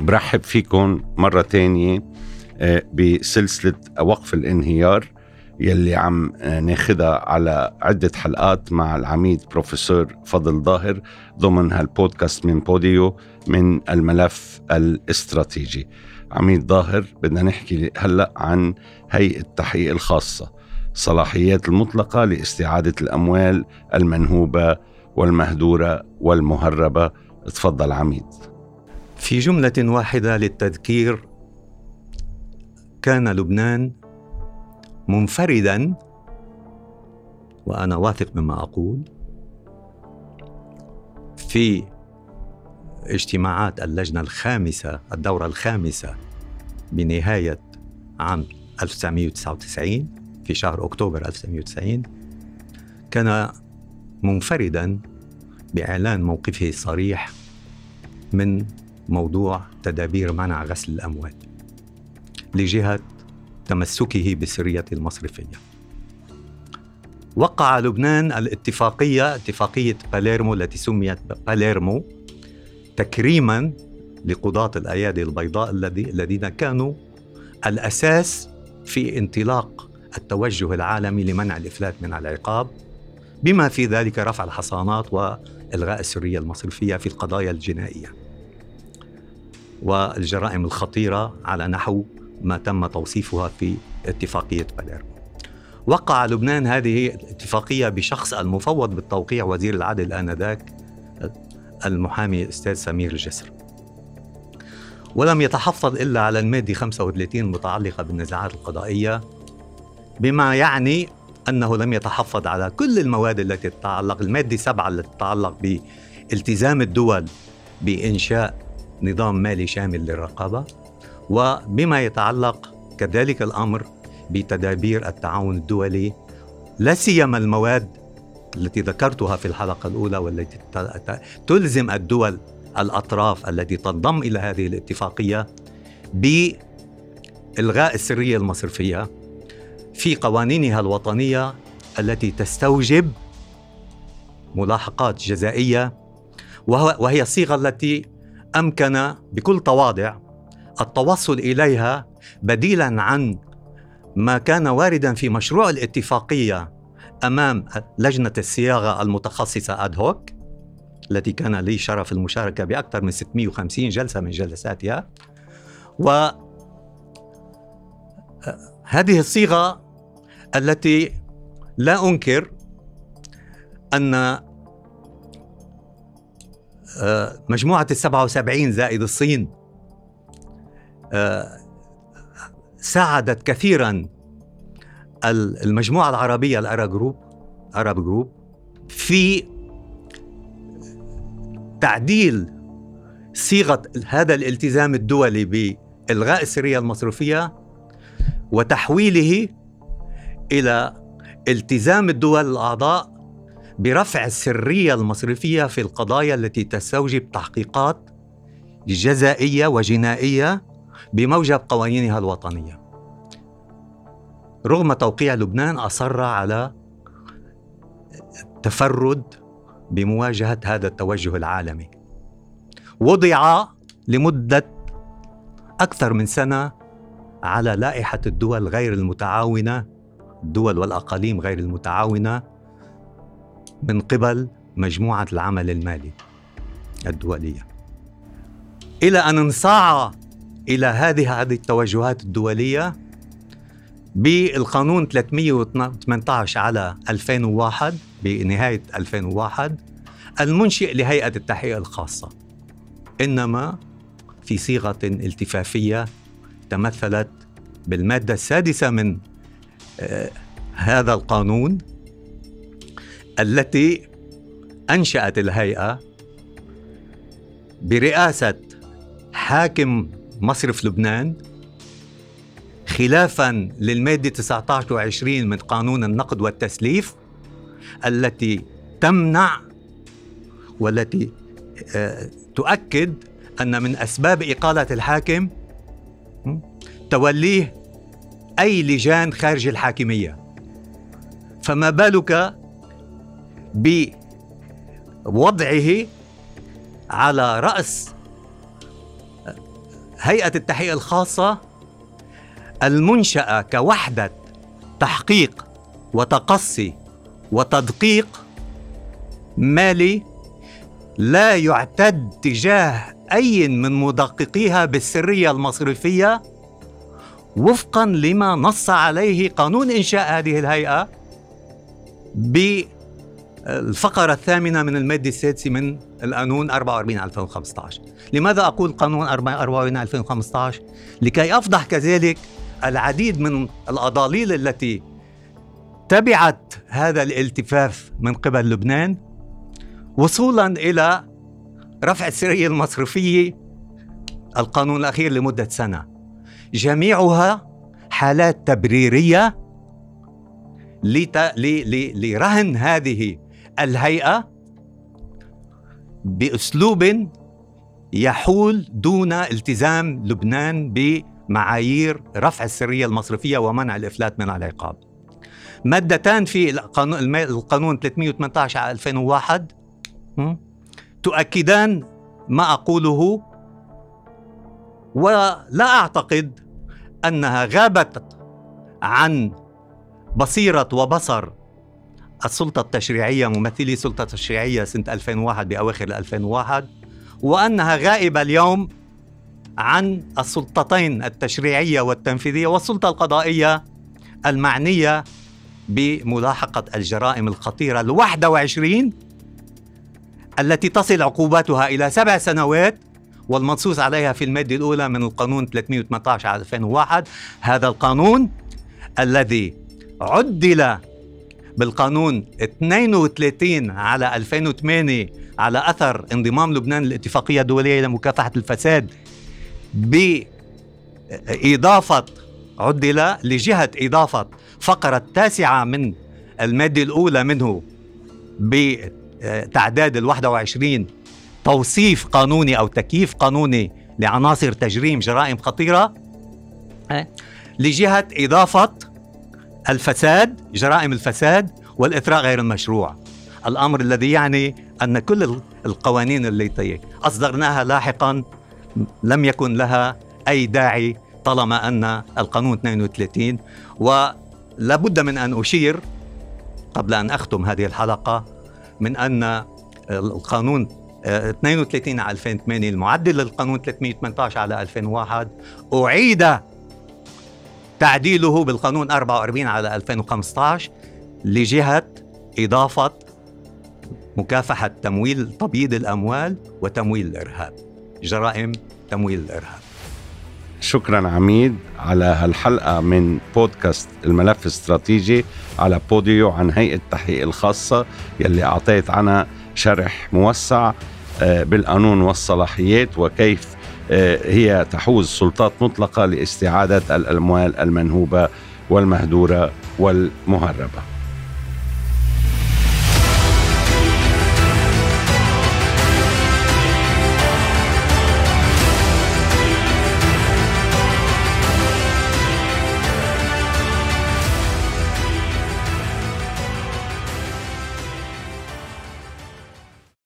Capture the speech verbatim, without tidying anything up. برحب فيكم مرة تانية بسلسلة وقف الانهيار يلي عم ناخدها على عدة حلقات مع العميد بروفيسور فضل ظاهر ضمن هالبودكاست من بوديو من الملف الاستراتيجي. عميد ظاهر، بدنا نحكي هلأ عن هيئة التحقيق الخاصة، صلاحيات المطلقة لاستعادة الأموال المنهوبة والمهدورة والمهربة. تفضل عميد. في جملة واحدة للتذكير، كان لبنان منفرداً، وأنا واثق مما أقول، في اجتماعات اللجنة الخامسة الدورة الخامسة بنهاية عام ألف وتسعمائة وتسعة وتسعين في شهر أكتوبر ألف وتسعمائة وتسعين، كان منفرداً بإعلان موقفه الصريح من موضوع تدابير منع غسل الأموال لجهة تمسكه بسرية المصرفية. وقع لبنان الاتفاقية اتفاقية باليرمو التي سميت باليرمو تكريماً لقضاة الأيادي البيضاء الذين كانوا الأساس في انطلاق التوجه العالمي لمنع الإفلات من العقاب، بما في ذلك رفع الحصانات وإلغاء السرية المصرفية في القضايا الجنائية والجرائم الخطيرة على نحو ما تم توصيفها في اتفاقية باليرمو. وقع لبنان هذه الاتفاقية بشخص المفوض بالتوقيع وزير العدل آنذاك المحامي الأستاذ سمير الجسر، ولم يتحفظ إلا على المادة خمسة وثلاثين المتعلقة بالنزاعات القضائية، بما يعني أنه لم يتحفظ على كل المواد التي تتعلق، المادة سبعة التي تتعلق بالتزام الدول بإنشاء نظام مالي شامل للرقابة، وبما يتعلق كذلك الأمر بتدابير التعاون الدولي، لا سيما المواد التي ذكرتها في الحلقة الأولى والتي تلزم الدول الأطراف التي تنضم إلى هذه الاتفاقية بإلغاء السرية المصرفية في قوانينها الوطنية التي تستوجب ملاحقات جزائية، وهي الصيغة التي أمكن بكل تواضع التوصل إليها بديلاً عن ما كان وارداً في مشروع الاتفاقية أمام لجنة الصياغة المتخصصة أدهوك التي كان لي شرف المشاركة بأكثر من ستمائة وخمسين جلسة من جلساتها. وهذه الصيغة التي لا أنكر أن مجموعة السبعة وسبعين زائد الصين ساعدت كثيراً المجموعة العربية الأراب جروب أراب جروب في تعديل صيغة هذا الالتزام الدولي بإلغاء السرية المصرفية وتحويله إلى التزام الدول الأعضاء برفع السرية المصرفية في القضايا التي تستوجب تحقيقات جزائية وجنائية بموجب قوانينها الوطنية. رغم توقيع لبنان أصر على التفرد بمواجهة هذا التوجه العالمي. وضع لمدة أكثر من سنة على لائحة الدول غير المتعاونة، الدول والأقاليم غير المتعاونة، من قبل مجموعة العمل المالي الدولية، إلى أن انصاع إلى هذه هذه التوجهات الدولية بالقانون ثلاثمائة وثمانية عشر على ألفين وواحد بنهاية ألفين وواحد المنشئ لهيئة التحقيق الخاصة، إنما في صيغة التفافية تمثلت بالمادة السادسة من آه هذا القانون التي أنشأت الهيئة برئاسة حاكم مصرف لبنان خلافاً للمادة تسعة عشر وعشرين من قانون النقد والتسليف التي تمنع والتي تؤكد أن من أسباب إقالة الحاكم توليه أي لجان خارج الحاكمية، فما بالك بوضعه على رأس هيئة التحقيق الخاصة المنشأة كوحدة تحقيق وتقصي وتدقيق مالي لا يعتد تجاه أي من مدققيها بالسرية المصرفية وفقاً لما نص عليه قانون إنشاء هذه الهيئة بالفقرة الثامنة من المادة السادسة من القانون أربعة وأربعين ألفين وخمسة عشر. لماذا أقول قانون أربعة وأربعين ألفين وخمسة عشر؟ لكي أفضح كذلك العديد من الأضاليل التي تبعت هذا الالتفاف من قبل لبنان وصولاً إلى رفع السرية المصرفية القانون الأخير لمدة سنة، جميعها حالات تبريرية لرهن هذه الهيئة بأسلوب يحول دون التزام لبنان بمعايير رفع السرية المصرفية ومنع الإفلات من العقاب. مادتان في القانون ثلاثمئة وثمانية عشر ألفين وواحد تؤكدان ما أقوله، ولا أعتقد أنها غابت عن بصيرة وبصر السلطة التشريعية، ممثلي السلطة التشريعية سنة ألفين وواحد بأواخر ألفين وواحد، وأنها غائبة اليوم عن السلطتين التشريعية والتنفيذية والسلطة القضائية المعنية بملاحقة الجرائم الخطيرة الواحد وعشرين التي تصل عقوباتها إلى سبع سنوات والمنصوص عليها في المادة الأولى من القانون ثلاثمئة وثمانية عشر ألفين وواحد. هذا القانون الذي عدل بالقانون اثنين وثلاثين على ألفين وثمانية على أثر انضمام لبنان للاتفاقية الدولية لمكافحة الفساد بإضافة عدل لجهة إضافة فقرة التاسعة من المادة الأولى منه بتعداد الواحد وعشرين توصيف قانوني أو تكييف قانوني لعناصر تجريم جرائم خطيرة لجهة إضافة الفساد، جرائم الفساد والإثراء غير المشروع، الأمر الذي يعني أن كل القوانين التي أصدرناها لاحقا لم يكن لها أي داعي طالما أن القانون اثنين وثلاثين. ولابد من أن أشير قبل أن أختم هذه الحلقة من أن القانون اثنين وثلاثين على ألفين وثمانية المعدل للقانون ثلاثمئة وثمانية عشر على ألفين وواحد أعيد تعديله بالقانون أربعة وأربعين على ألفين وخمسة عشر لجهة إضافة مكافحة تمويل تبييض الأموال وتمويل الإرهاب، جرائم تمويل الإرهاب. شكرا عميد على هالحلقة من بودكاست الملف الاستراتيجي على بوديو عن هيئة التحقيق الخاصة يلي أعطيت عنها شرح موسع بالقانون والصلاحيات وكيف هي تحوز سلطات مطلقة لاستعادة الأموال المنهوبة والمهدورة والمهربة.